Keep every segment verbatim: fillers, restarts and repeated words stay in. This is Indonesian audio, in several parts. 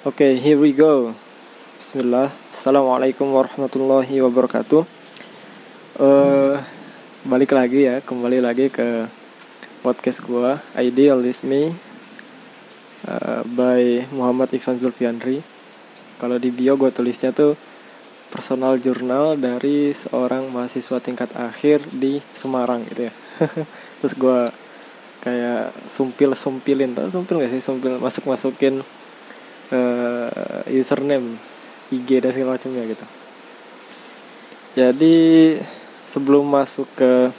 Oke, okay, here we go. Bismillah. Assalamualaikum warahmatullahi wabarakatuh. Uh, balik lagi ya, kembali lagi ke podcast gua, Ideal is me, uh, by Muhammad Ivan Zulfiandri. Kalau di bio gua tulisnya tuh personal journal dari seorang mahasiswa tingkat akhir di Semarang gitu ya. Terus gua kayak sumpil-sumpilin, tau sumpil nggak sih sumpil masuk-masukin Uh, username I G dan segala macamnya gitu. Jadi sebelum masuk ke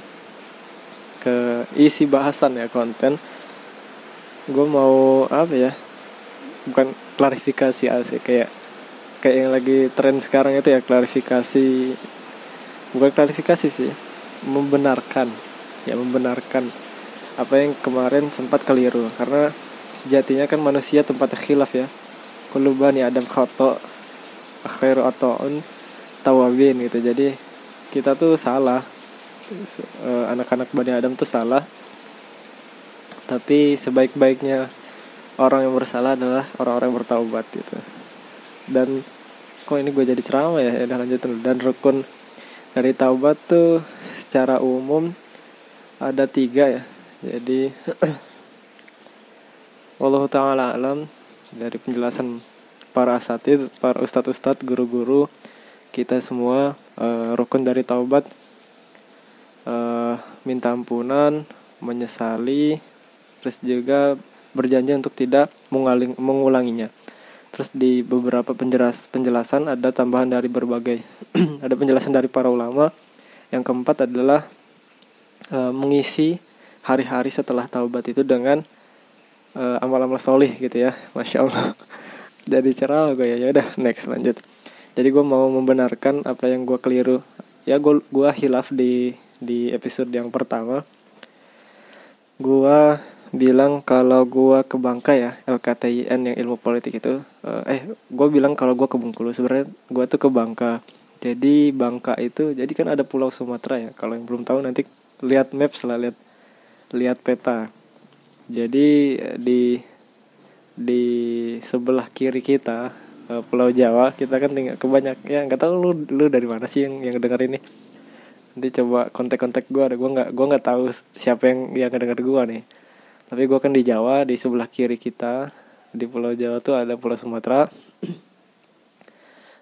ke isi bahasan ya konten, gue mau apa ya? Bukan klarifikasi asik kayak kayak yang lagi tren sekarang itu ya, klarifikasi bukan klarifikasi sih, membenarkan ya membenarkan apa yang kemarin sempat keliru, karena sejatinya kan manusia tempatnya khilaf ya. Kullu bani adam khata khairu ata'un tawabin gitu. Jadi kita tuh salah, anak-anak bani adam tuh salah, tapi sebaik-baiknya orang yang bersalah adalah orang-orang yang bertaubat gitu. Dan kok ini gue jadi ceramah ya, udah lanjut dulu. Dan rukun dari taubat tuh secara umum ada tiga ya. Jadi wallahu ta'ala alam. Dari penjelasan para asatid, para ustad-ustad, guru-guru kita semua, e, rukun dari taubat e, minta ampunan, menyesali, terus juga berjanji untuk tidak mengulang, mengulanginya. Terus di beberapa penjelas, penjelasan ada tambahan dari berbagai ada penjelasan dari para ulama. Yang keempat adalah e, mengisi hari-hari setelah taubat itu dengan Uh, amal-amal solih gitu ya, masya Allah. Jadi cerah gue ya, ya udah next lanjut. Jadi gue mau membenarkan apa yang gue keliru. Ya gue gue hilaf di di episode yang pertama. Gue bilang kalau gue ke Bangka ya, L K T I N yang ilmu politik itu. Uh, eh gue bilang kalau gue ke Bengkulu, sebenarnya gue tuh ke Bangka. Jadi Bangka itu, jadi kan ada pulau Sumatera ya. Kalau yang belum tahu nanti lihat maps lah, lihat lihat peta. Jadi di di sebelah kiri kita Pulau Jawa, kita kan tinggal kebanyakan ya, nggak tahu lu lu dari mana sih yang yang dengar ini. Nanti coba kontak-kontak gue, ada gue nggak gue nggak tahu siapa yang yang dengar gue nih. Tapi gue kan di Jawa, di sebelah kiri kita di Pulau Jawa tuh ada Pulau Sumatera.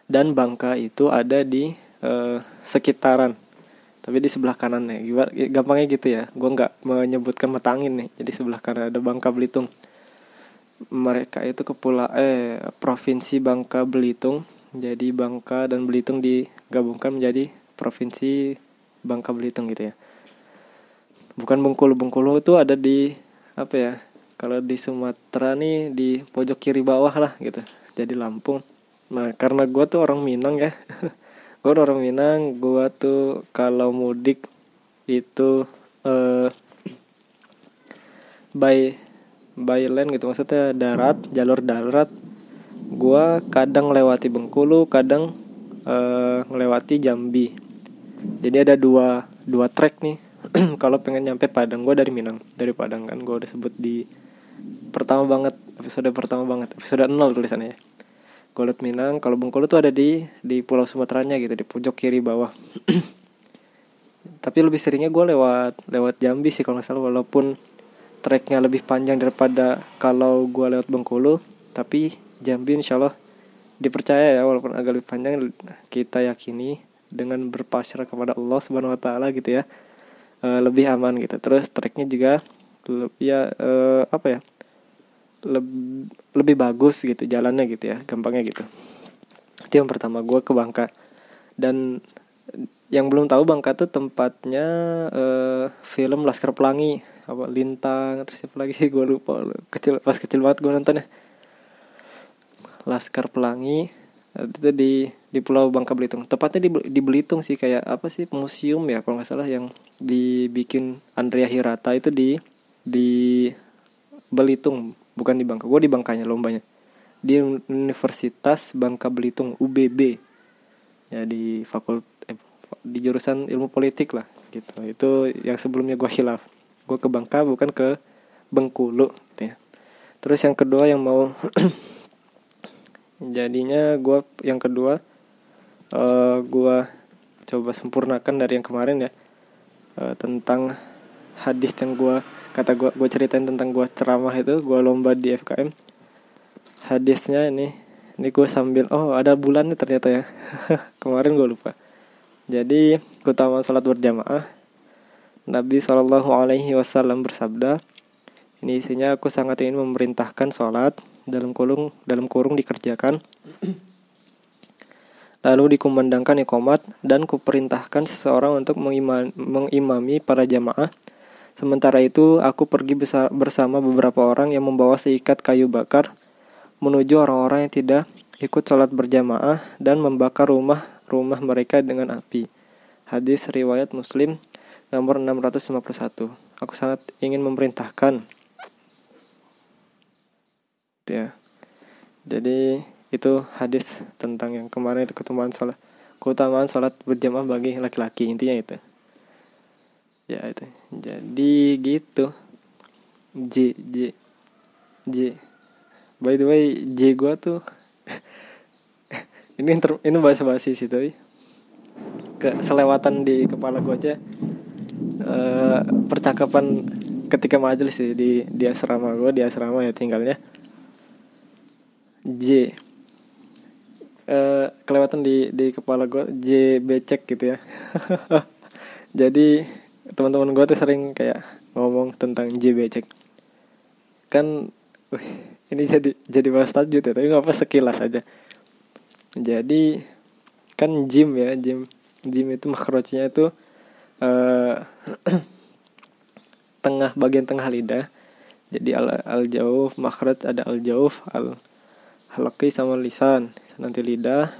Dan Bangka itu ada di eh, sekitaran, tapi di sebelah kanannya, gampangnya gitu ya, gue nggak menyebutkan mata angin nih. Jadi sebelah kanan ada Bangka Belitung. Mereka itu kepula eh provinsi Bangka Belitung. Jadi Bangka dan Belitung digabungkan menjadi provinsi Bangka Belitung gitu ya. Bukan Bengkulu, Bengkulu itu ada di apa ya? Kalau di Sumatera nih di pojok kiri bawah lah gitu. Jadi Lampung. Nah karena gue tuh orang Minang ya. Gue orang Minang, gue tuh kalau mudik itu uh, by by land gitu, maksudnya darat, jalur darat. Gue kadang lewati Bengkulu, kadang uh, ngelewati Jambi. Jadi ada dua dua trek nih. Kalau pengen nyampe Padang, gue dari Minang, dari Padang kan gue udah sebut di pertama banget, episode pertama banget, episode nol tulisannya ya. Kulit Minang, kalau Bengkulu tuh ada di di Pulau Sumateranya gitu, di pojok kiri bawah. Tapi lebih seringnya gue lewat lewat Jambi sih kalau nggak salah, walaupun treknya lebih panjang daripada kalau gue lewat Bengkulu. Tapi Jambi insya Allah dipercaya ya, walaupun agak lebih panjang, kita yakini dengan berpasrah kepada Allah Subhanahu Wa Taala gitu ya, e, lebih aman gitu. Terus treknya juga ya e, apa ya? Lebih, lebih bagus gitu jalannya gitu ya, gampangnya gitu. Itu yang pertama, gue ke Bangka. Dan yang belum tahu Bangka tuh tempatnya eh, film Laskar Pelangi, apa Lintang, terus apa lagi sih gue lupa, kecil pas kecil banget gue nontonnya Laskar Pelangi. Itu di di Pulau Bangka Belitung, tepatnya di di Belitung sih, kayak apa sih museum ya kalau nggak salah yang dibikin Andrea Hirata itu di di Belitung. Bukan di Bangka, gue di Bangkanya lombanya, di Universitas Bangka Belitung U B B ya, di fakult eh, di jurusan ilmu politik lah gitu. Itu yang sebelumnya gue khilaf, gue ke Bangka bukan ke Bengkulu gitu ya. Terus yang kedua yang mau Jadinya gue yang kedua, uh, gue coba sempurnakan dari yang kemarin ya, uh, tentang hadis yang gue kata gue gue ceritain tentang gue ceramah itu, gue lomba di F K M. Hadisnya ini ini gue sambil oh ada bulannya ternyata ya. Kemarin gue lupa. Jadi keutamaan sholat berjamaah. Nabi shallallahu alaihi wasallam bersabda, ini isinya, aku sangat ingin memerintahkan sholat dalam kurung dalam kurung dikerjakan, lalu dikumandangkan iqomat, dan kuperintahkan seseorang untuk mengimami, mengimami para jamaah. Sementara itu aku pergi bersama beberapa orang yang membawa seikat kayu bakar menuju orang-orang yang tidak ikut sholat berjamaah dan membakar rumah-rumah mereka dengan api. Hadis riwayat Muslim nomor enam ratus lima puluh satu. Aku sangat ingin memerintahkan. Ya. Jadi itu hadis tentang yang kemarin itu, keutamaan salat. Keutamaan salat berjamaah bagi laki-laki, intinya itu. Ya itu. Jadi gitu. J J J. By the way, J gua tuh ini inter, ini bahasa-bahasa sih tadi. Keselewatan di kepala gua aja. Uh, percakapan ketika majelis sih di di asrama gue di asrama ya tinggalnya J uh, kelewatan di di kepala gue J becek gitu ya. Jadi teman-teman gue tuh sering kayak ngomong tentang J becek kan. Wih, ini jadi jadi bahas tajud ya, tapi nggak apa, sekilas aja. Jadi kan gym ya, gym gym itu makhrajnya itu Uh, tengah bagian tengah lidah. Jadi al, al jawf makhraj, ada al jawf, al halaqi sama lisan. Nanti lidah,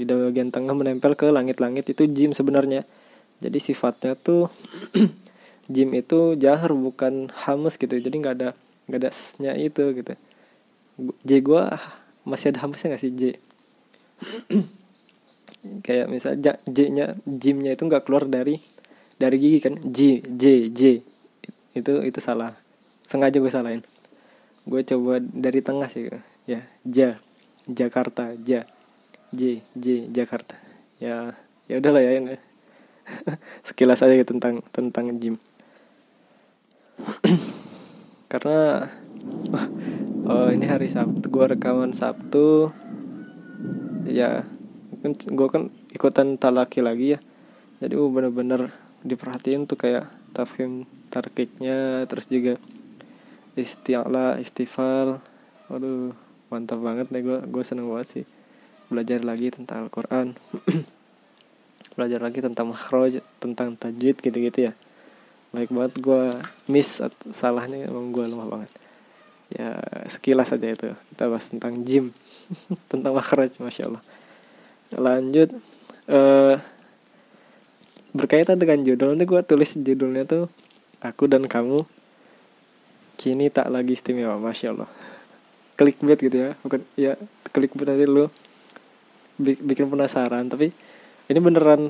lidah bagian tengah menempel ke langit-langit, itu jim sebenarnya. Jadi sifatnya tuh jim itu jahar, bukan hamas gitu. Jadi enggak ada enggak ada s-nya itu gitu. J gua masih ada hamasnya enggak sih J? Kayak misalnya J-nya, jimnya itu enggak keluar dari dari gigi kan, J J J itu itu salah, sengaja gue salahin, gue coba dari tengah sih ya, Ja Jakarta, Ja J J Jakarta ya, ya udahlah ya ini. Sekilas aja gitu tentang tentang gym. Karena oh, ini hari Sabtu, gue rekaman Sabtu ya, gue kan ikutan talaki lagi ya, jadi gue bener-bener diperhatiin tuh kayak tafhim tarkiknya, terus juga isti'la, istighfar. Waduh, mantap banget deh, gue gue seneng banget sih belajar lagi tentang Al-Quran. Belajar lagi tentang makhraj, tentang tajwid gitu-gitu ya. Baik banget, gue miss salahnya, emang gue lemah banget ya. Sekilas aja itu, kita bahas tentang gym. Tentang makhraj, masya Allah. Lanjut, eh uh, berkaitan dengan judul, nanti gue tulis judulnya tuh aku dan kamu kini tak lagi istimewa, masya Allah. Clickbait gitu ya, bukan ya clickbait, nanti lu bikin penasaran. Tapi ini beneran.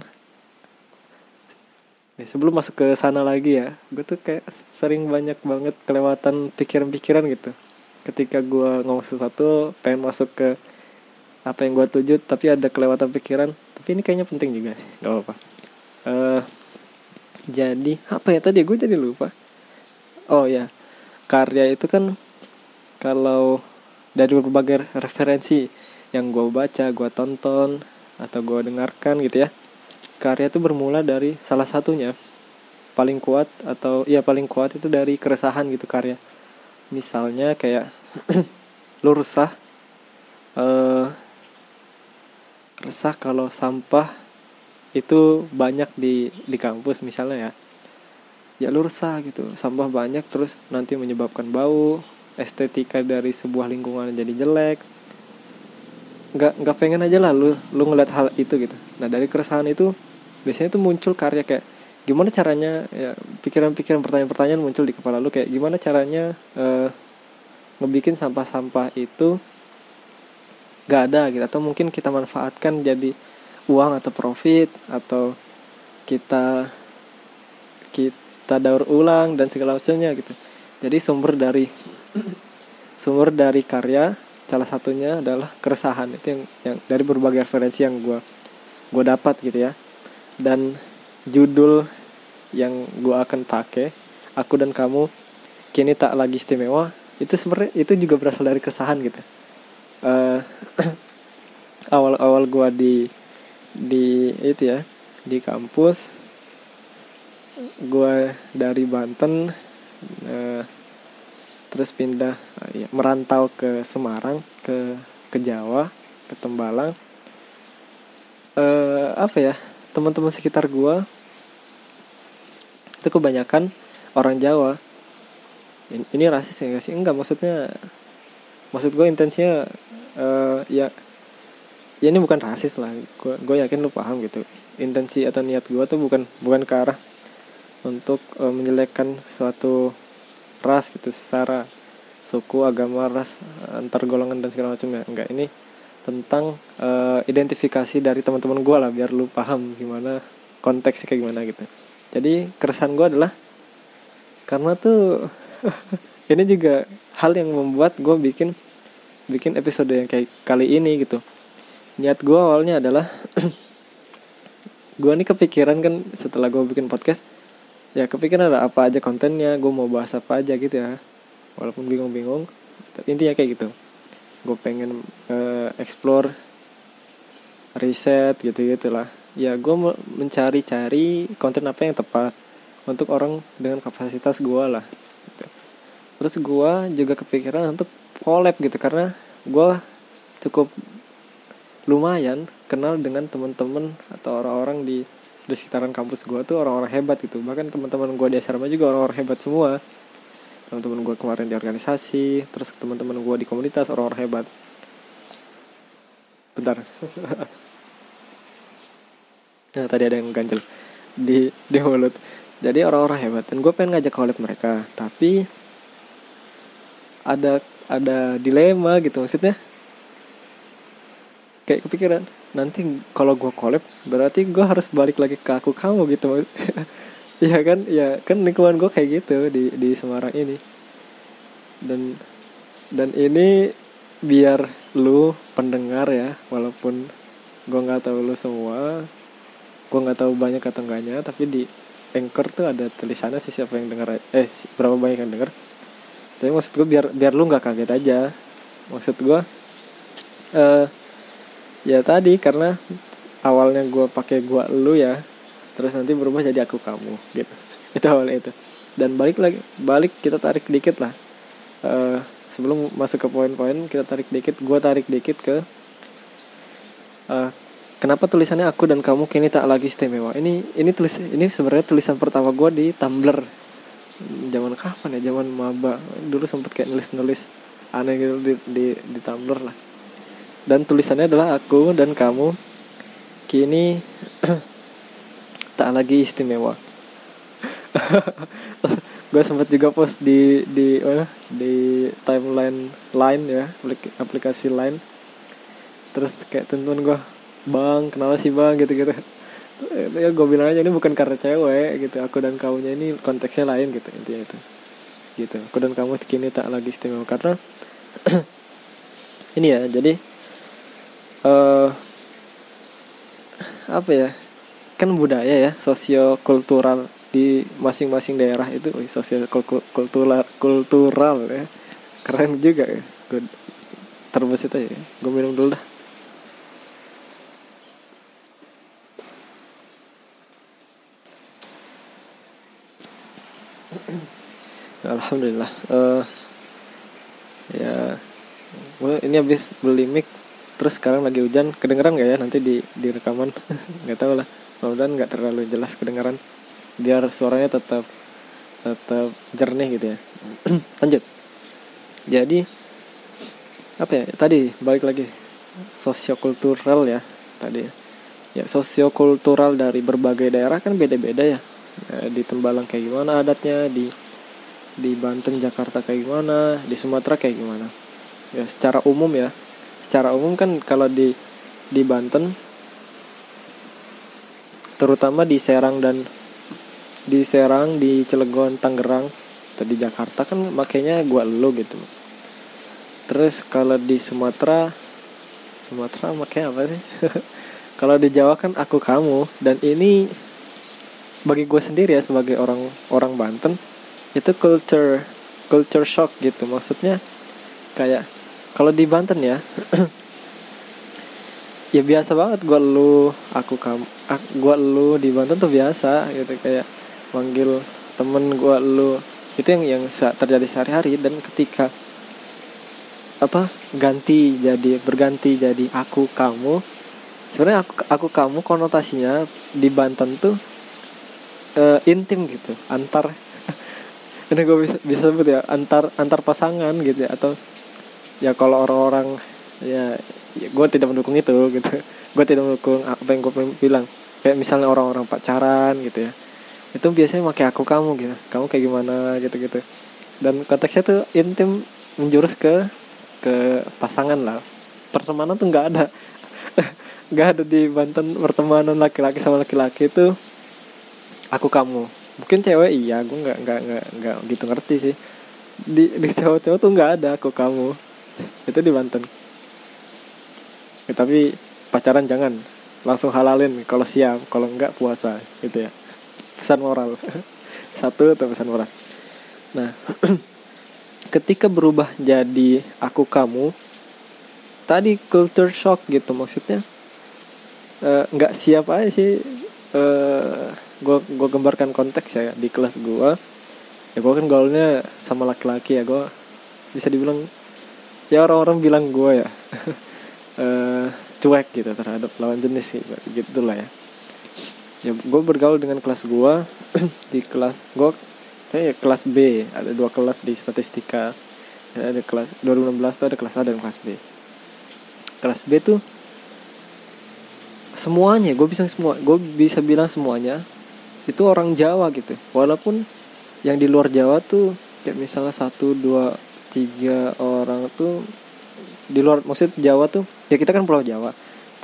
Nih, sebelum masuk ke sana lagi ya, gue tuh kayak sering banyak banget kelewatan pikiran-pikiran gitu. Ketika gue ngomong sesuatu, pengen masuk ke apa yang gue tuju, tapi ada kelewatan pikiran. Tapi ini kayaknya penting juga sih, gak apa-apa. Uh, jadi apa ya tadi, gue jadi lupa. Oh ya, karya itu kan kalau dari berbagai referensi yang gue baca, gue tonton, atau gue dengarkan gitu ya, karya itu bermula dari salah satunya paling kuat, atau ya paling kuat itu dari keresahan gitu karya. Misalnya kayak lu resah uh, resah kalau sampah itu banyak di di kampus misalnya ya, ya lu resah gitu, sampah banyak terus nanti menyebabkan bau, estetika dari sebuah lingkungan jadi jelek, nggak nggak pengen aja lah lu lu ngeliat hal itu gitu. Nah dari keresahan itu biasanya tuh muncul karya kayak gimana caranya ya, pikiran-pikiran, pertanyaan-pertanyaan muncul di kepala lu kayak gimana caranya eh, ngebikin sampah-sampah itu nggak ada gitu, atau mungkin kita manfaatkan jadi uang atau profit, atau kita kita daur ulang dan segala macamnya gitu. Jadi sumber dari sumber dari karya, Salah satunya adalah keresahan. Itu yang, yang dari berbagai referensi yang gue gue dapat gitu ya. Dan judul yang gue akan pakai, aku dan kamu kini tak lagi istimewa, itu sebenarnya itu juga berasal dari keresahan gitu. Uh, awal-awal gue di di itu ya di kampus, gue dari Banten uh, terus pindah uh, ya, merantau ke Semarang, ke ke Jawa, ke Tembalang. Uh, apa ya, teman-teman sekitar gue itu kebanyakan orang Jawa. Ini, ini rasis nggak sih? Enggak, maksudnya maksud gue intensinya uh, ya ya ini bukan rasis lah, gue gue yakin lu paham gitu. Intensi atau niat gue tuh bukan bukan ke arah untuk e, menjelekkan suatu ras gitu, secara suku, agama, ras, antar golongan dan segala macam ya. Enggak, ini tentang e, identifikasi dari teman-teman gue lah, biar lu paham gimana konteksnya kayak gimana gitu. Jadi keresahan gue adalah karena tuh ini juga hal yang membuat gue bikin bikin episode yang kayak kali ini gitu. Niat gue awalnya adalah gue nih kepikiran kan setelah gue bikin podcast ya, kepikiran ada apa aja kontennya, gue mau bahas apa aja gitu ya, walaupun bingung-bingung intinya kayak gitu. Gue pengen uh, explore, riset gitu-gitu lah ya. Gue mencari-cari konten apa yang tepat untuk orang dengan kapasitas gue lah gitu. Terus gue juga kepikiran untuk collab gitu, karena gue cukup lumayan kenal dengan teman-teman atau orang-orang di di sekitaran kampus gue tuh, orang-orang hebat gitu. Bahkan teman-teman gue di asrama juga orang-orang hebat semua. Teman-teman gue kemarin di organisasi, terus teman-teman gue di komunitas orang-orang hebat. Bentar. Nah tadi ada yang ganjel di di mulut. Jadi orang-orang hebat, dan gue pengen ngajak collab mereka, tapi ada ada dilema gitu, maksudnya. Kayak kepikiran nanti kalau gue collab berarti gue harus balik lagi ke aku kamu gitu. Iya kan, ya kan lingkungan gue kayak gitu di di Semarang ini. Dan dan ini biar lu pendengar ya, walaupun gue nggak tahu lu semua, gue nggak tahu banyak atau enggaknya, tapi di Anchor tuh ada tulisannya sih siapa yang dengar, eh berapa banyak yang dengar. Tapi maksud gue biar biar lu nggak kaget aja. Maksud gue uh, ya tadi karena awalnya gue pakai gue lu ya, terus nanti berubah jadi aku kamu gitu. Itu awalnya itu. Dan balik lagi, balik kita tarik dikit lah. Uh, sebelum masuk ke poin-poin, kita tarik dikit, gue tarik dikit ke uh, kenapa tulisannya aku dan kamu kini tak lagi istimewa. Ini ini tulis ini sebenarnya tulisan pertama gue di Tumblr. Zaman kapan ya? Zaman maba. Dulu sempet kayak nulis-nulis aneh gitu di di, di Tumblr lah. Dan tulisannya adalah aku dan kamu kini tak lagi istimewa. Gue sempat juga post di di oh, di timeline Line ya, aplikasi Line. Terus kayak teman gue, bang kenal sih bang gitu-gitu. Ya gue bilang aja ini bukan karena cewek gitu. Aku dan kamunya ini konteksnya lain gitu, intinya itu. Gitu. Aku dan kamu kini tak lagi istimewa karena ini ya, jadi Uh, apa ya, kan budaya ya, sosiokultural di masing-masing daerah itu sosiokultural kultural ya, keren juga ya. Gue terbesit aja ya. Gue minum dulu dah. Alhamdulillah. Uh, ya gue ini habis beli mic. Terus sekarang lagi hujan, kedengeran gak ya nanti di, di rekaman? Gak tau lah, mudah-mudahan gak terlalu jelas kedengeran, biar suaranya tetap tetap jernih gitu ya. Lanjut. Jadi apa ya, tadi balik lagi sosiokultural ya tadi. Ya sosiokultural dari berbagai daerah kan beda-beda ya. Di Tembalang kayak gimana adatnya, di di Banten, Jakarta kayak gimana, di Sumatera kayak gimana. Ya secara umum ya. Secara umum kan kalau di di Banten, terutama di Serang dan di Serang, di Cilegon, Tangerang atau di Jakarta kan makanya gua lu gitu. Terus kalau di Sumatera, Sumatera makanya apa sih? Kalau di Jawa kan aku kamu, dan ini bagi gue sendiri ya sebagai orang orang Banten itu culture culture shock gitu. Maksudnya kayak kalau di Banten ya, ya biasa banget gue lu aku kamu, aku, gue lu di Banten tuh biasa gitu, kayak manggil temen gue lu, itu yang yang terjadi sehari-hari. Dan ketika apa ganti jadi berganti jadi aku kamu, sebenarnya aku aku kamu konotasinya di Banten tuh e, intim gitu, antar ini gue bisa bisa sebut ya, antar antar pasangan gitu ya. Atau ya kalau orang-orang ya, ya gue tidak mendukung itu gitu, gue tidak mendukung apa yang gue bilang, kayak misalnya orang-orang pacaran gitu ya, itu biasanya pakai aku kamu gitu, kamu kayak gimana gitu gitu, dan konteksnya tuh intim menjurus ke ke pasangan lah. Pertemanan tuh nggak ada, nggak ada di Banten. Pertemanan laki-laki sama laki-laki itu aku kamu. Mungkin cewek iya, gue nggak nggak nggak nggak gitu ngerti sih. Di di cowok-cowok tuh nggak ada aku kamu, itu di Banten. Ya, tapi pacaran jangan, langsung halalin kalau siap, kalau nggak puasa gitu ya. Pesan moral satu atau pesan moral. Nah. Ketika berubah jadi aku kamu, tadi culture shock gitu, maksudnya nggak e, siap aja sih. E, gue gue gambarkan konteks ya, di kelas gue, ya gue kan gaulnya sama laki-laki ya, gue bisa dibilang ya orang-orang bilang gue ya e, cuek gitu terhadap lawan jenis gitu, gitulah ya. Ya gue bergaul dengan kelas gue di kelas gue. Eh, kelas B, ada dua kelas di statistika. Ya, ada kelas dua ribu enam belas tuh ada kelas A dan kelas B. Kelas B tuh semuanya, gue bisa semua, gue bisa bilang semuanya itu orang Jawa gitu. Walaupun yang di luar Jawa tuh kayak misalnya satu dua tiga orang tuh di luar, maksud Jawa tuh ya kita kan Pulau Jawa.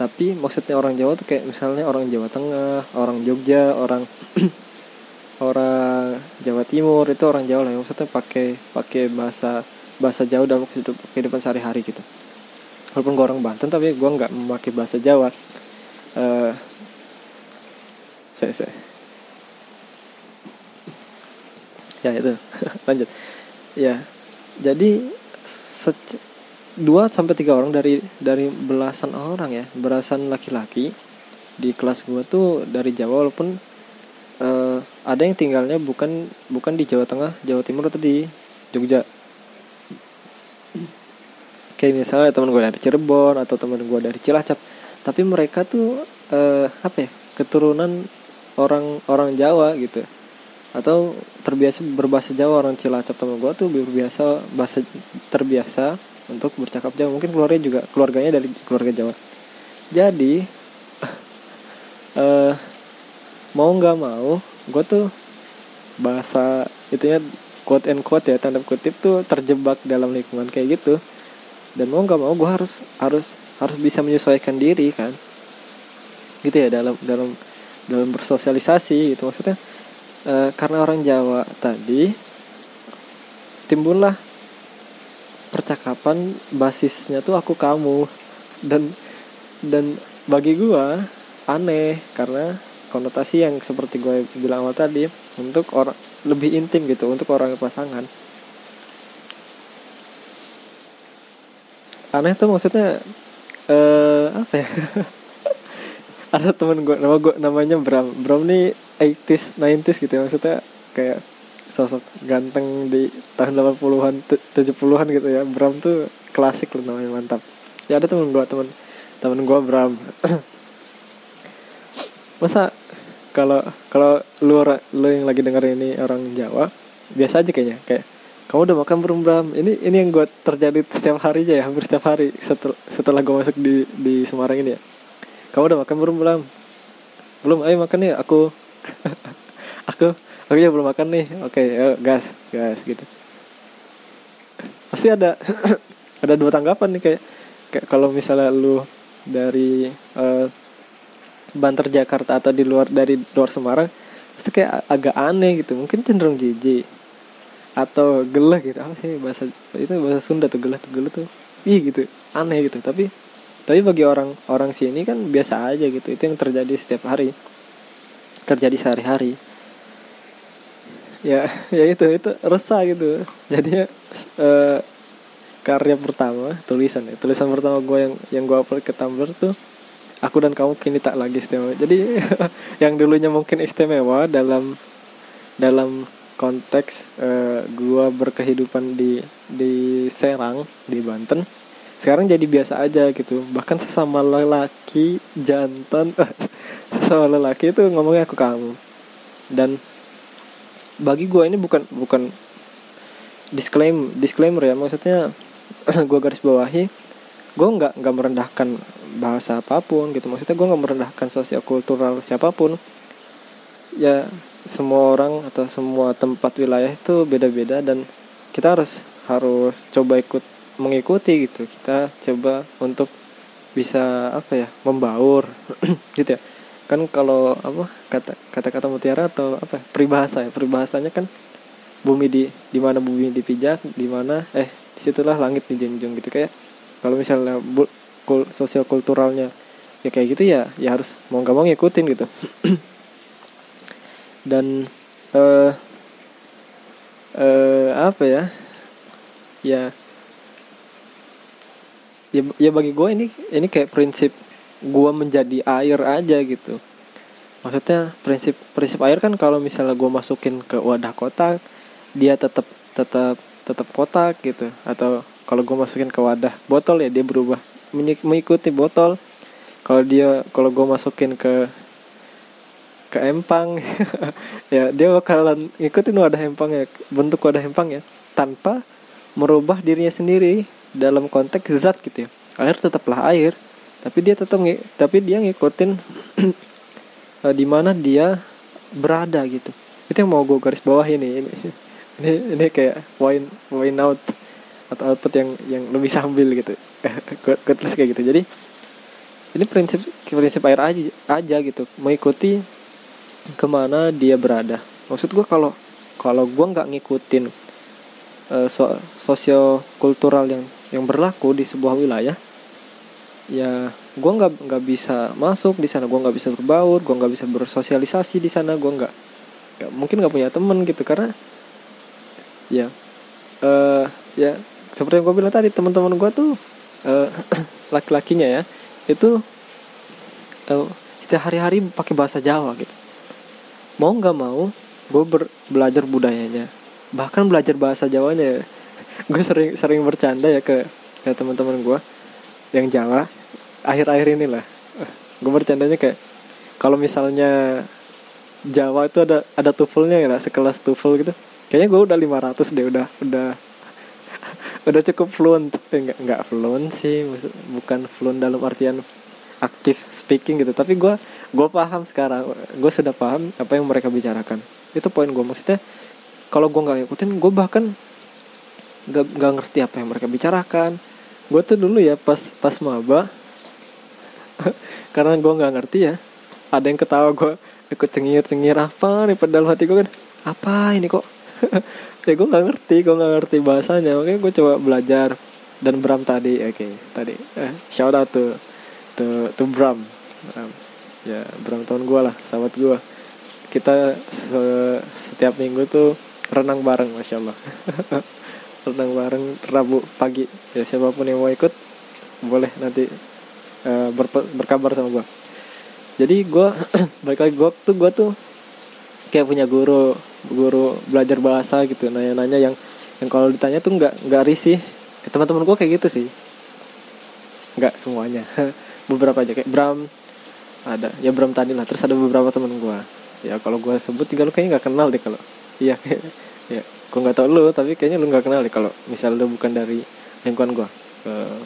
Tapi maksudnya orang Jawa tuh kayak misalnya orang Jawa Tengah, orang Jogja, orang orang Jawa Timur, itu orang Jawa lah, maksudnya pakai pakai bahasa bahasa Jawa dalam kehidupan sehari-hari gitu. Walaupun gue orang Banten tapi gue nggak memakai bahasa Jawa. Uh, saya saya ya itu lanjut ya. Jadi dua sampai tiga orang dari dari belasan orang ya, belasan laki-laki di kelas gue tuh dari Jawa, walaupun Uh, ada yang tinggalnya bukan bukan di Jawa Tengah, Jawa Timur atau di Jogja. Kayak misalnya teman gue dari Cirebon atau teman gue dari Cilacap, tapi mereka tuh uh, apa ya, keturunan orang orang Jawa gitu, atau terbiasa berbahasa Jawa. Orang Cilacap teman gue tuh berbiasa bahasa terbiasa untuk bercakap Jawa, mungkin keluarganya juga keluarganya dari keluarga Jawa. Jadi uh, mau nggak mau gue tuh bahasa itunya quote and quote ya, tanda kutip tuh terjebak dalam lingkungan kayak gitu. Dan mau nggak mau gue harus harus harus bisa menyesuaikan diri kan gitu ya, dalam dalam dalam bersosialisasi gitu. Maksudnya e, karena orang Jawa tadi timbullah percakapan basisnya tuh aku kamu, dan dan bagi gue aneh karena konotasi yang seperti gue bilang awal tadi, untuk orang lebih intim gitu, untuk orang pasangan. Aneh tuh maksudnya eh, apa ya? Ada temen gue, nama gue namanya Bram. Bram nih eighties nineties gitu ya, maksudnya kayak sosok ganteng di tahun delapan puluhan tujuh puluhan gitu ya. Bram tuh klasik loh namanya, mantap. Ya ada temen gue, temen temen gue Bram. Masa kalau kalau lu lu yang lagi denger ini orang Jawa, biasa aja kayaknya, kayak kamu udah makan belum Bram? Ini ini yang gue terjadi setiap hari aja ya, hampir setiap hari setel, setelah gue masuk di di Semarang ini ya. Kamu udah makan belum Bram? Belum, ayo makan nih aku. aku aku ya belum makan nih. Oke, ayo gas, gas gitu. Pasti ada ada dua tanggapan nih, kayak kayak kalau misalnya lu dari uh, Banter Jakarta atau di luar dari luar Semarang, itu kayak agak aneh gitu, mungkin cenderung jijik. atau gelah gitu. Oh, hey, bahasa itu bahasa Sunda tuh, gelah tuh, gelah tuh. Ih gitu, aneh gitu. Tapi tapi bagi orang orang sini kan biasa aja gitu. Itu yang terjadi setiap hari. Terjadi sehari-hari. Ya, ya itu itu resah gitu. Jadinya eh, karya pertama tulisan ya. Tulisan pertama gue yang yang gue upload ke Tumblr tuh, aku dan kamu kini tak lagi istimewa. Jadi yang dulunya mungkin istimewa dalam dalam konteks uh, gua berkehidupan di di Serang, di Banten, sekarang jadi biasa aja gitu. Bahkan sesama lelaki jantan sesama lelaki itu ngomongnya aku kamu. Dan bagi gua ini bukan bukan disclaimer disclaimer ya, maksudnya gua garis bawahi, gua nggak nggak merendahkan bahasa apapun gitu, maksudnya gua nggak merendahkan sosiokultural siapapun ya. Semua orang atau semua tempat wilayah itu beda-beda, dan kita harus harus coba ikut mengikuti gitu. Kita coba untuk bisa apa ya, membaur gitu ya. Kan kalau apa kata kata-kata mutiara atau apa peribahasa ya, peribahasanya kan bumi di di mana bumi dipijak, di mana eh disitulah langit dijunjung gitu. Kayak kalau misalnya bu- kul- sosiokulturalnya ya kayak gitu ya, ya harus mau nggak mau ngikutin gitu. Dan eh, eh, apa ya ya ya, ya bagi gue ini ini kayak prinsip gue menjadi air aja gitu. Maksudnya prinsip prinsip air kan, kalau misalnya gue masukin ke wadah kotak, dia tetap tetap tetap kotak gitu, atau kalau gue masukin ke wadah botol ya dia berubah mengikuti botol. Kalau dia kalau gue masukin ke ke empang ya dia bakalan ngikutin wadah empangnya, bentuk wadah empangnya, tanpa merubah dirinya sendiri dalam konteks zat gitu ya. Air tetaplah air, tapi dia tetap tapi dia ngikutin di mana dia berada gitu. Itu yang mau gue garis bawah ini. Ini ini, ini kayak wine wine out atau output yang yang lebih sambil gitu. gue, gue terus kayak gitu. Jadi ini prinsip prinsip air aja aja gitu, mengikuti kemana dia berada. Maksud gue kalau kalau gue nggak ngikutin uh, so, sosiokultural yang yang berlaku di sebuah wilayah, ya gue nggak nggak bisa masuk di sana, gue nggak bisa berbaur, gue nggak bisa bersosialisasi di sana, gue nggak ya, mungkin nggak punya temen gitu. Karena ya uh, ya seperti yang gue bilang tadi, teman-teman gue tuh uh, laki-lakinya ya itu uh, setiap hari-hari pakai bahasa Jawa gitu. Mau gak mau gue ber- belajar budayanya, bahkan belajar bahasa Jawanya. Gue sering sering bercanda ya ke, ke teman-teman gue yang Jawa akhir-akhir inilah. Gue bercandanya kayak kalau misalnya Jawa itu ada ada tufelnya ya, sekelas tufel gitu. Kayaknya gue udah lima ratus deh, udah udah udah cukup fluent. Eh, enggak enggak fluent sih, bukan fluent dalam artian aktif speaking gitu, tapi gue gue paham sekarang, gue sudah paham apa yang mereka bicarakan. Itu poin gue, maksudnya kalau gue nggak ngikutin, gue bahkan nggak nggak ngerti apa yang mereka bicarakan. Gue tuh dulu ya pas pas maba karena gue nggak ngerti ya, ada yang ketawa gue ikut cengir cengir apa nih, padahal hati gue kan apa ini kok ya gue nggak ngerti gue nggak ngerti bahasanya. Makanya gue coba belajar. Dan Bram tadi oke okay, tadi eh, shout out tuh tuh tuh Bram. Bram ya Bram tahun gue lah, sahabat gue. Kita se, setiap minggu tuh renang bareng, masya Allah. Renang bareng Rabu pagi ya, siapapun yang mau ikut boleh nanti uh, berpe, berkabar sama gue. Jadi gue balik lagi, gue tuh gue tuh kayak punya guru guru belajar bahasa gitu, nanya-nanya yang yang kalau ditanya tuh nggak nggak risih. Eh, teman-teman gue kayak gitu sih, nggak semuanya. Beberapa aja kayak Bram ada ya, Bram tadi lah, terus ada beberapa teman gue ya. Kalau gue sebut juga lu kayaknya nggak kenal deh kalau iya ya, gue nggak tau lu tapi kayaknya lu nggak kenal deh kalau misalnya lu bukan dari lingkungan gue. Uh,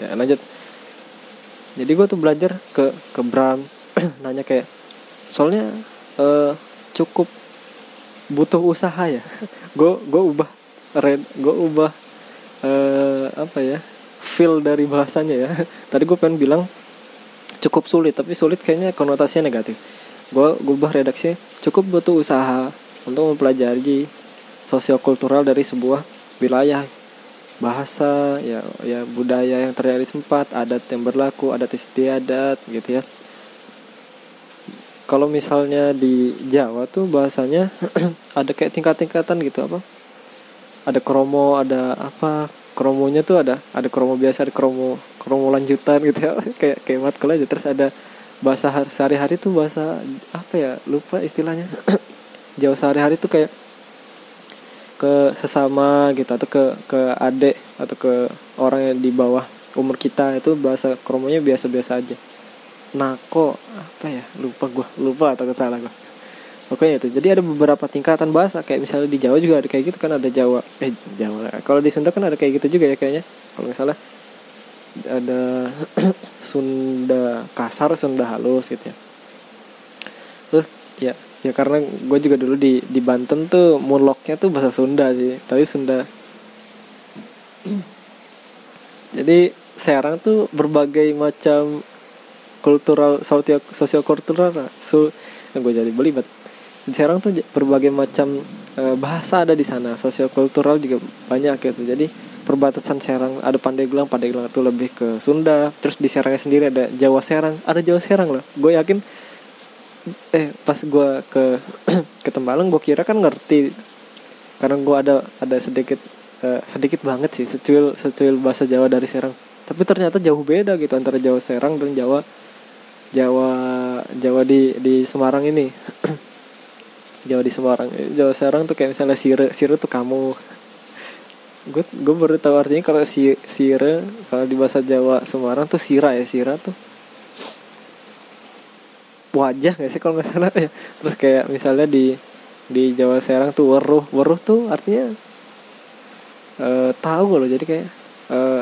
ya lanjut. Jadi gue tuh belajar ke ke Bram nanya kayak, soalnya uh, cukup butuh usaha ya. gue gue ubah red gue ubah uh, apa ya feel dari bahasanya ya. Tadi gue pengen bilang cukup sulit, tapi sulit kayaknya konotasinya negatif. Gue ubah redaksi cukup butuh usaha untuk mempelajari sosiokultural dari sebuah wilayah, bahasa, ya, ya budaya yang terjadi sempat, adat yang berlaku, adat istiadat gitu ya. Kalau misalnya di Jawa tuh bahasanya ada kayak tingkat-tingkatan gitu, apa? Ada kromo, ada apa? Kromonya tuh ada, ada kromo biasa, ada kromo kromo lanjutan gitu ya, kayak kayak matkul aja. Terus ada bahasa sehari-hari tuh bahasa apa ya? Lupa istilahnya. Jawa sehari-hari tuh kayak ke sesama gitu, atau ke ke adik, atau ke orang yang di bawah umur kita, itu bahasa kromonya biasa-biasa aja. Nako apa ya lupa gue lupa atau kesalah gue pokoknya itu. Jadi ada beberapa tingkatan bahasa, kayak misalnya di Jawa juga ada kayak gitu kan, ada Jawa eh Jawa kalau di Sunda kan ada kayak gitu juga ya kayaknya, kalau nggak salah ada Sunda kasar, Sunda halus gitu ya. Terus ya ya karena gue juga dulu di di Banten tuh muloknya tuh bahasa Sunda sih, tapi Sunda. Jadi Serang tuh berbagai macam kultural, sosiokultural, so, nah gue jadi belibet. Serang tuh berbagai macam e, bahasa ada di sana, sosiokultural juga banyak gitu. Jadi perbatasan Serang ada Pandeglang, Pandeglang itu lebih ke Sunda. Terus di Serangnya sendiri ada Jawa Serang, ada Jawa Serang loh. Gue yakin, eh pas gue ke ke Tembalang gue kira kan ngerti, karena gue ada ada sedikit e, sedikit banget sih secuil secuil bahasa Jawa dari Serang. Tapi ternyata jauh beda gitu antara Jawa Serang dan Jawa Jawa Jawa di di Semarang ini. Jawa di Semarang, Jawa Serang tuh kayak misalnya sire, sire tuh kamu. Gue gue baru tahu artinya kalau si sire, kalau di bahasa Jawa Semarang tuh sira ya, sira tuh wajah nggak sih kalau nggak salah ya. Terus kayak misalnya di di Jawa Serang tuh weruh, weruh tuh artinya uh, tahu loh. Jadi kayak uh,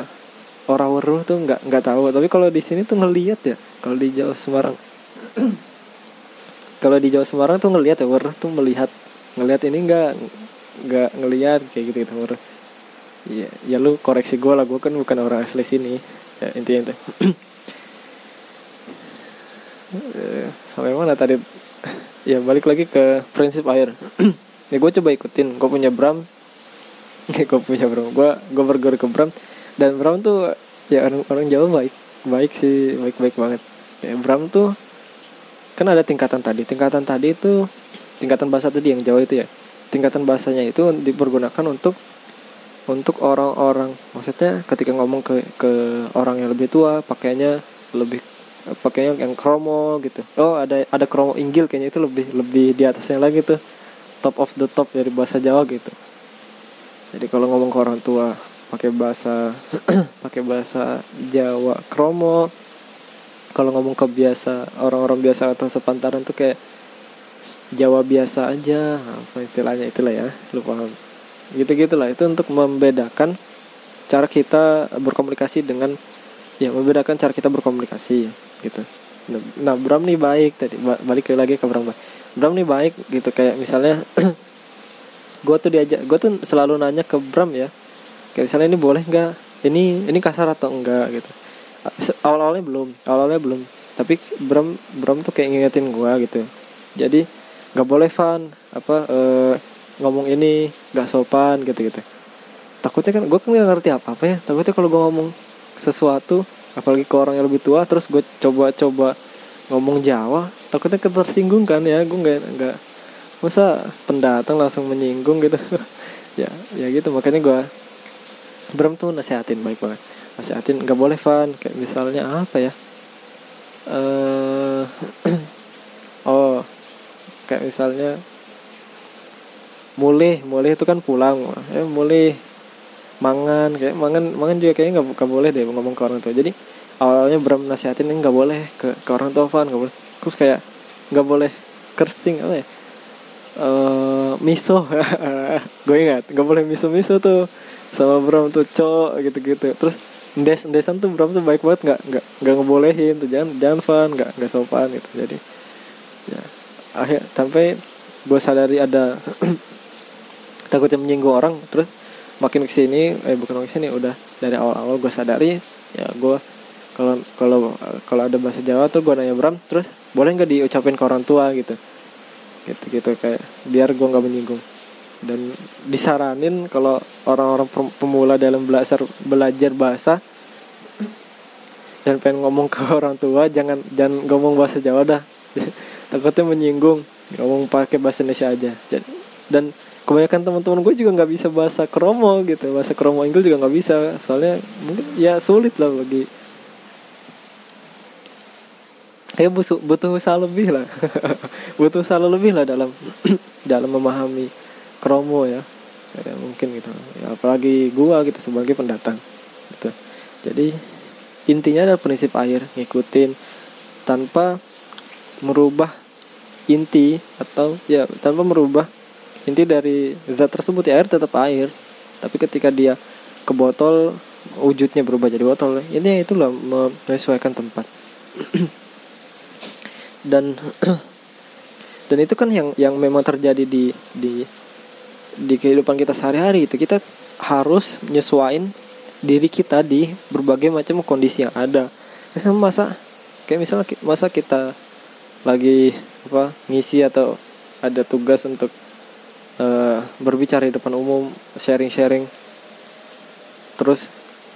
orang weruh tuh nggak nggak tahu, tapi kalau di sini tuh ngelihat ya. Kalau di Jawa Semarang, kalau di Jawa Semarang tuh ngelihat ya, weruh tuh melihat, ngelihat ini nggak nggak ngelihat kayak gitu gitu weruh. Ya, ya lu koreksi gue lah, gue kan bukan orang asli sini. Ya, intinya itu. Sampai mana tadi? Ya balik lagi ke prinsip air. Ya gue coba ikutin. Gue punya Bram. gue punya Bram. Gue gue berguru ke Bram. Dan Bram tuh ya orang orang Jawa baik baik sih, baik baik banget. Ya, Bram tuh kan ada tingkatan tadi, tingkatan tadi itu tingkatan bahasa tadi yang Jawa itu ya. Tingkatan bahasanya itu dipergunakan untuk untuk orang-orang, maksudnya ketika ngomong ke ke orang yang lebih tua, pakainya lebih pakainya yang kromo gitu. Oh ada ada kromo inggil kayaknya, itu lebih lebih di atasnya lagi tuh, top of the top dari bahasa Jawa gitu. Jadi kalau ngomong ke orang tua pakai bahasa pakai bahasa Jawa kromo. Kalau ngomong ke biasa, orang-orang biasa atau sepantaran tuh kayak Jawa biasa aja, apa istilahnya itulah ya, lu paham. Gitu-gitulah, itu untuk membedakan cara kita berkomunikasi dengan, ya membedakan cara kita berkomunikasi gitu. Nah, Bram nih baik tadi, balik lagi ke Bram. Bram nih baik gitu, kayak misalnya gue tuh diajak, gue tuh selalu nanya ke Bram ya. Kayak misalnya ini boleh nggak, ini ini kasar atau enggak gitu. Awal-awalnya belum, awalnya belum. Tapi Bram Bram tuh kayak ngingetin gue gitu. Jadi nggak boleh Van, apa e, ngomong ini nggak sopan gitu-gitu. Takutnya kan gue kan nggak ngerti apa-apa ya. Takutnya kalau gue ngomong sesuatu, apalagi ke orang yang lebih tua, terus gue coba-coba ngomong Jawa, takutnya ketersinggung kan ya. Gue nggak nggak masa pendatang langsung menyinggung gitu. ya ya gitu makanya gue Bram tuh nasihatin baik banget, nasihatin nggak boleh Van, kayak misalnya apa ya, uh, oh kayak misalnya mulih, mulih itu kan pulang, eh mulih mangan, kayak mangan mangan juga kayaknya nggak nggak boleh deh ngomong ke orang tua. Jadi awalnya Bram nasihatin nggak boleh ke ke orang tua Van, nggak boleh, terus kayak nggak boleh kersing apa ya, uh, miso, gue ingat nggak boleh miso miso tuh. Sama Bram tuh cok gitu-gitu. Terus ndes-ndesan tuh Bram tuh baik banget, nggak nggak nggak ngebolehin tuh, jangan jangan Van, nggak nggak sopan gitu. Jadi ya akhir sampai gue sadari ada takutnya menyinggung orang. Terus makin kesini eh bukan makin kesini udah dari awal-awal gue sadari ya, gue kalau kalau kalau ada bahasa Jawa tuh gue nanya Bram, terus boleh nggak diucapin ke orang tua gitu gitu gitu kayak biar gue nggak menyinggung. Dan disaranin kalau orang-orang pemula dalam belajar belajar bahasa dan pengen ngomong ke orang tua, jangan jangan ngomong bahasa Jawa dah. Takutnya menyinggung, ngomong pakai bahasa Indonesia aja. Dan kebanyakan teman-teman gue juga nggak bisa bahasa Kromo gitu, bahasa Kromo Inggris juga nggak bisa, soalnya mungkin ya sulit lah bagi, kayak butuh butuh usaha lebih lah, butuh usaha lebih lah dalam dalam memahami Kromo ya, kayak mungkin gitu. Ya, apalagi gue gitu sebagai pendatang, gitu. Jadi intinya adalah prinsip akhir, ngikutin tanpa merubah inti atau ya tanpa merubah inti dari zat tersebut. Ya, air tetap air, tapi ketika dia ke botol wujudnya berubah jadi botol. Ini itulah menyesuaikan tempat. dan dan itu kan yang yang memang terjadi di di di kehidupan kita sehari-hari itu. Kita harus nyesuaiin diri kita di berbagai macam kondisi yang ada. Misalnya masa kayak misalnya masa kita lagi apa ngisi atau ada tugas untuk Uh, berbicara di depan umum, sharing-sharing, terus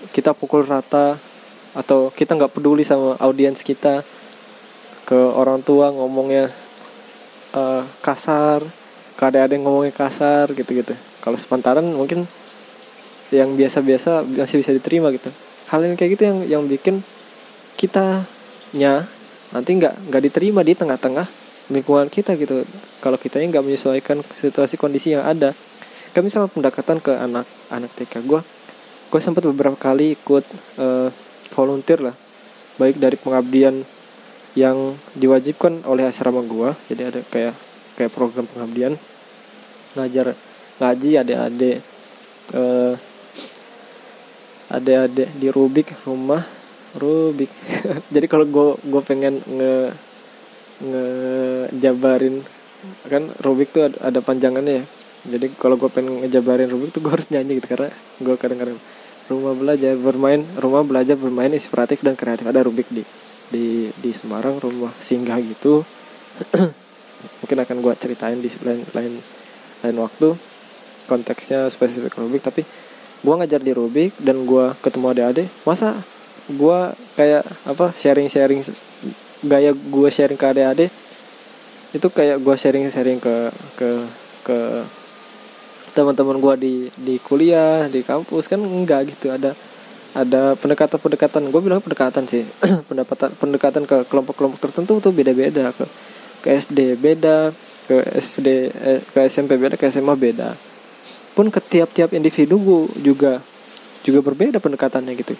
kita pukul rata atau kita nggak peduli sama audiens kita, ke orang tua ngomongnya uh, kasar, ke adik-adik ngomongnya kasar gitu-gitu. Kalau sepantaran mungkin yang biasa-biasa masih bisa diterima gitu. Hal yang kayak gitu yang yang bikin kitanya nanti nggak nggak diterima di tengah-tengah lingkungan kita gitu, kalau kita nggak menyesuaikan situasi kondisi yang ada. Kami sama pendekatan ke anak-anak T K, gue gue sempat beberapa kali ikut uh, volunteer lah, baik dari pengabdian yang diwajibkan oleh asrama gue, jadi ada kayak kayak program pengabdian, ngajar ngaji adik-adik uh, adik-adik di Rubik rumah Rubik. Jadi kalau gue gue pengen nge ngejabarin kan Rubik tuh ada, ada panjangannya ya. Jadi kalau gue pengen ngejabarin Rubik tuh gue harus nyanyi gitu, karena gue kadang-kadang rumah belajar bermain rumah belajar bermain inspiratif dan kreatif, ada Rubik di di di Semarang rumah singgah gitu. Mungkin akan gue ceritain di lain lain lain waktu konteksnya spesifik Rubik, tapi gue ngajar di Rubik dan gue ketemu adik-adik. Masa gue kayak apa sharing-sharing gaya gue sharing ke adik-adik itu kayak gue sharing-sharing ke ke ke teman-teman gue di di kuliah di kampus, kan enggak gitu. Ada ada pendekatan-pendekatan, gue bilang pendekatan sih, pendekatan pendekatan ke kelompok-kelompok tertentu tuh beda-beda. Ke ke S D beda, ke S D eh, ke S M P beda, ke S M A beda, pun ke tiap-tiap individu juga juga berbeda pendekatannya gitu.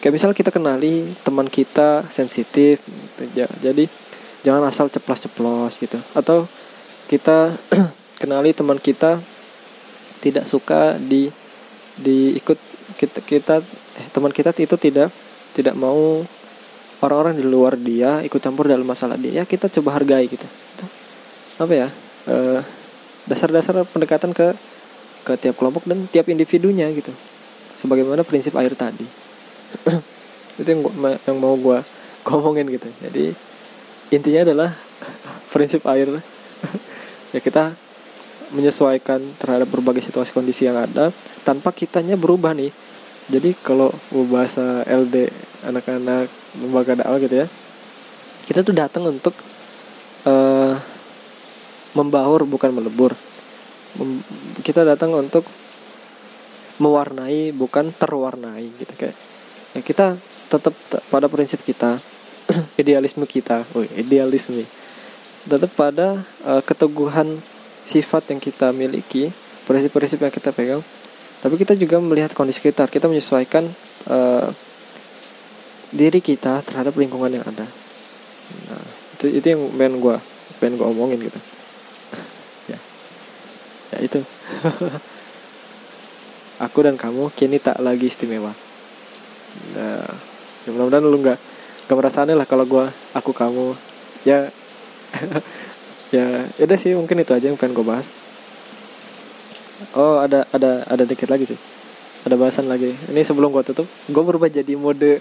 Kayak misal kita kenali teman kita sensitif gitu. Jadi jangan asal ceplas-ceplos gitu. Atau kita kenali teman kita tidak suka di diikut kita kita eh, teman kita itu tidak tidak mau orang-orang di luar dia ikut campur dalam masalah dia. Ya, kita coba hargai gitu. Apa ya? Eh, dasar-dasar pendekatan ke ke tiap kelompok dan tiap individunya gitu. Sebagaimana prinsip air tadi. Itu yang, gua, yang mau gue ngomongin gitu. Jadi intinya adalah prinsip air. Ya, kita menyesuaikan terhadap berbagai situasi kondisi yang ada tanpa kitanya berubah nih. Jadi kalau bahasa L D anak-anak lembaga dakwah gitu ya, kita tuh datang untuk uh, membaur bukan melebur. Mem- kita datang untuk mewarnai bukan terwarnai gitu, kayak ya kita tetap t- pada prinsip kita, idealisme kita, oh idealisme, tetap pada uh, keteguhan sifat yang kita miliki, prinsip-prinsip yang kita pegang. Tapi kita juga melihat kondisi sekitar, kita menyesuaikan uh, diri kita terhadap lingkungan yang ada. Nah, itu itu yang pengen gue pengen gue omongin gitu. ya, ya itu. Aku dan kamu kini tak lagi istimewa. Nah, ya mudah-mudahan lu nggak nggak merasa aneh lah kalau gue aku kamu ya. Ya udah sih, mungkin itu aja yang pengen gue bahas. Oh, ada ada ada dikit lagi sih, ada bahasan lagi. Ini sebelum gue tutup, gue berubah jadi mode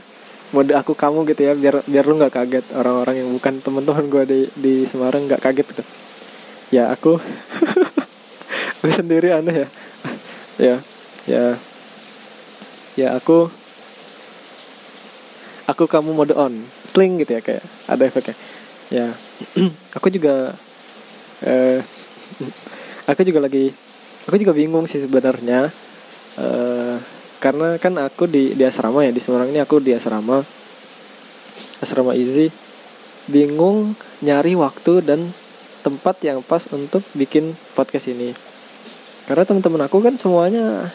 mode aku kamu gitu ya, biar biar lu nggak kaget, orang-orang yang bukan teman-teman gue di di Semarang nggak kaget gitu. Ya aku gue sendiri aneh ya. ya ya ya aku aku kamu mode on tling gitu ya, kayak ada efeknya ya. aku juga eh, aku juga lagi aku juga bingung sih sebenarnya, eh, karena kan aku di di asrama ya, di Semarang ini aku di asrama asrama Izi, bingung nyari waktu dan tempat yang pas untuk bikin podcast ini. Karena teman-teman aku kan semuanya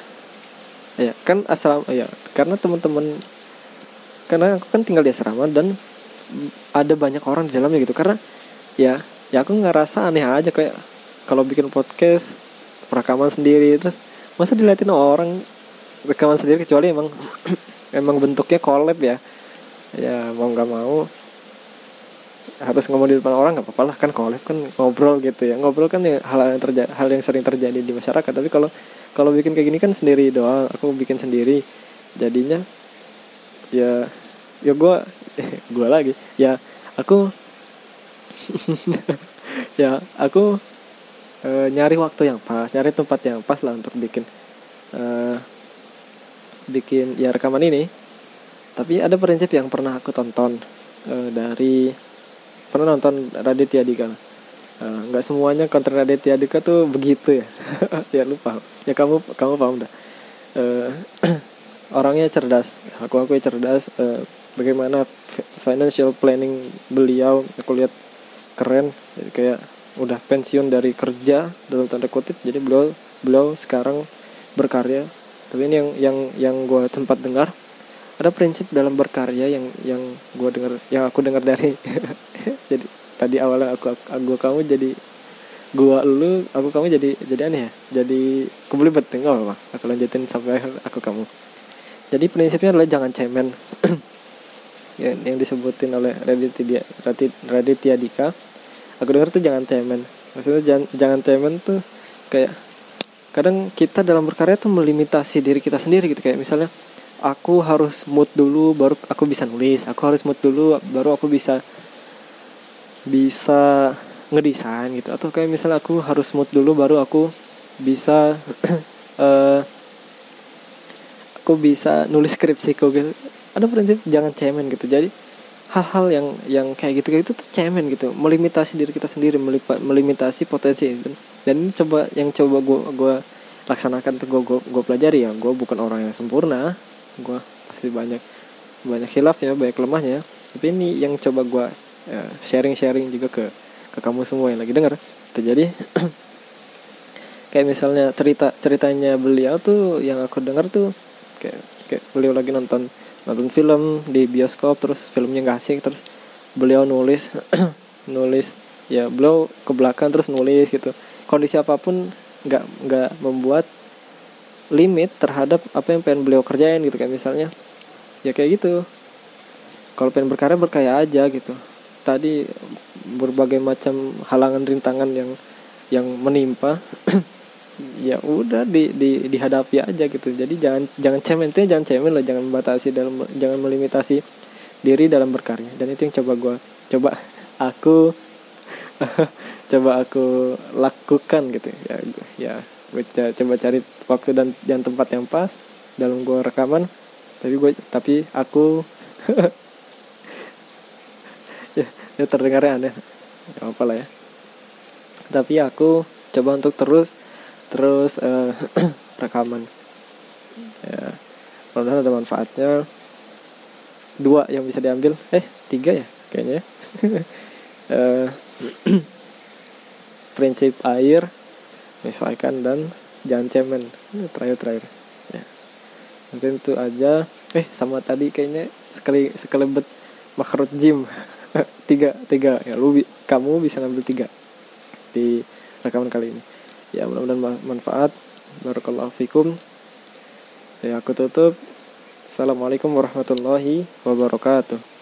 ya kan asrama ya, karena teman-teman karena aku kan tinggal di asrama dan ada banyak orang di dalamnya gitu. Karena ya ya aku ngerasa aneh aja kayak kalau bikin podcast rekaman sendiri, terus masa diliatin orang rekaman sendiri, kecuali emang emang bentuknya collab ya. Ya mau nggak mau harus ngomong di depan orang, nggak apa-apa lah kan, collab kan ngobrol gitu ya, ngobrol kan ya, hal yang terja- hal yang sering terjadi di masyarakat. Tapi kalau kalau bikin kayak gini kan sendiri doang, aku bikin sendiri, jadinya ya ya gue gue lagi ya aku ya aku e, nyari waktu yang pas, nyari tempat yang pas lah untuk bikin e, bikin ya rekaman ini. Tapi ada prinsip yang pernah aku tonton e, dari pernah nonton Raditya Dika. Nggak uh, semuanya konten Raditya Dika tuh begitu ya. Ya lupa. Ya kamu kamu paham dah. Uh, orangnya cerdas. Aku aku cerdas. Uh, bagaimana financial planning beliau? Aku lihat keren. Jadi kayak udah pensiun dari kerja dalam tanda kutip. Jadi beliau beliau sekarang berkarya. Tapi ini yang yang yang gue sempat dengar. Ada prinsip dalam berkarya yang yang gue dengar, yang aku dengar dari jadi tadi awalnya aku aku kamu jadi gue lu aku kamu jadi jadi aneh ya, jadi kebelibet nggak apa-apa, aku lanjutin sampai aku kamu. Jadi prinsipnya adalah jangan cemen yang, yang disebutin oleh Raditya Raditya Dika. Aku dengar tuh jangan cemen, maksudnya jangan jangan cemen tuh kayak kadang kita dalam berkarya tuh melimitasi diri kita sendiri gitu, kayak misalnya aku harus mood dulu baru aku bisa nulis, aku harus mood dulu baru aku bisa bisa ngedesain gitu, atau kayak misalnya aku harus mood dulu baru aku bisa uh, aku bisa nulis skripsiku gitu. Ada prinsip jangan cemen gitu. Jadi hal-hal yang yang kayak gitu kayak itu tuh cemen gitu, melimitasi diri kita sendiri, melimitasi potensi. Dan ini coba yang coba gua gua laksanakan tuh, gua gua pelajari ya, gua bukan orang yang sempurna. Gue pasti banyak banyak khilafnya, banyak lemahnya, tapi ini yang coba gue ya, sharing-sharing juga ke ke kamu semua yang lagi dengar. Jadi kayak misalnya cerita ceritanya beliau tuh yang aku dengar tuh kayak, kayak beliau lagi nonton nonton film di bioskop, terus filmnya nggak asik, terus beliau nulis nulis ya beliau ke belakang terus nulis gitu. Kondisi apapun nggak nggak membuat limit terhadap apa yang pengen beliau kerjain gitu. Kayak misalnya ya kayak gitu, kalau pengen berkarya berkarya aja gitu. Tadi berbagai macam halangan rintangan yang yang menimpa ya udah di, di dihadapi aja gitu. Jadi jangan jangan cemen tuh, jangan cemen lah, jangan membatasi dalam, jangan melimitasi diri dalam berkarya. Dan itu yang coba gua coba aku coba aku lakukan gitu ya ya coba cari waktu dan, dan tempat yang pas dalam gue rekaman. Tapi gue tapi aku ya, ya terdengarnya aneh ya, apa lah ya, tapi aku coba untuk terus terus uh, rekaman ya, mudah-mudahan ada manfaatnya. Dua yang bisa diambil eh tiga ya kayaknya uh, prinsip air, misalkan, dan jangan cemen. Terakhir-terakhir ya. Nanti itu aja. Eh sama tadi kayaknya sekali sekelebet makrot gym. tiga tiga ya, lu kamu bisa ngambil tiga di rekaman kali ini. Ya mudah-mudahan manfaat. Barakallahu fikum. Ya aku tutup. Assalamualaikum warahmatullahi wabarakatuh.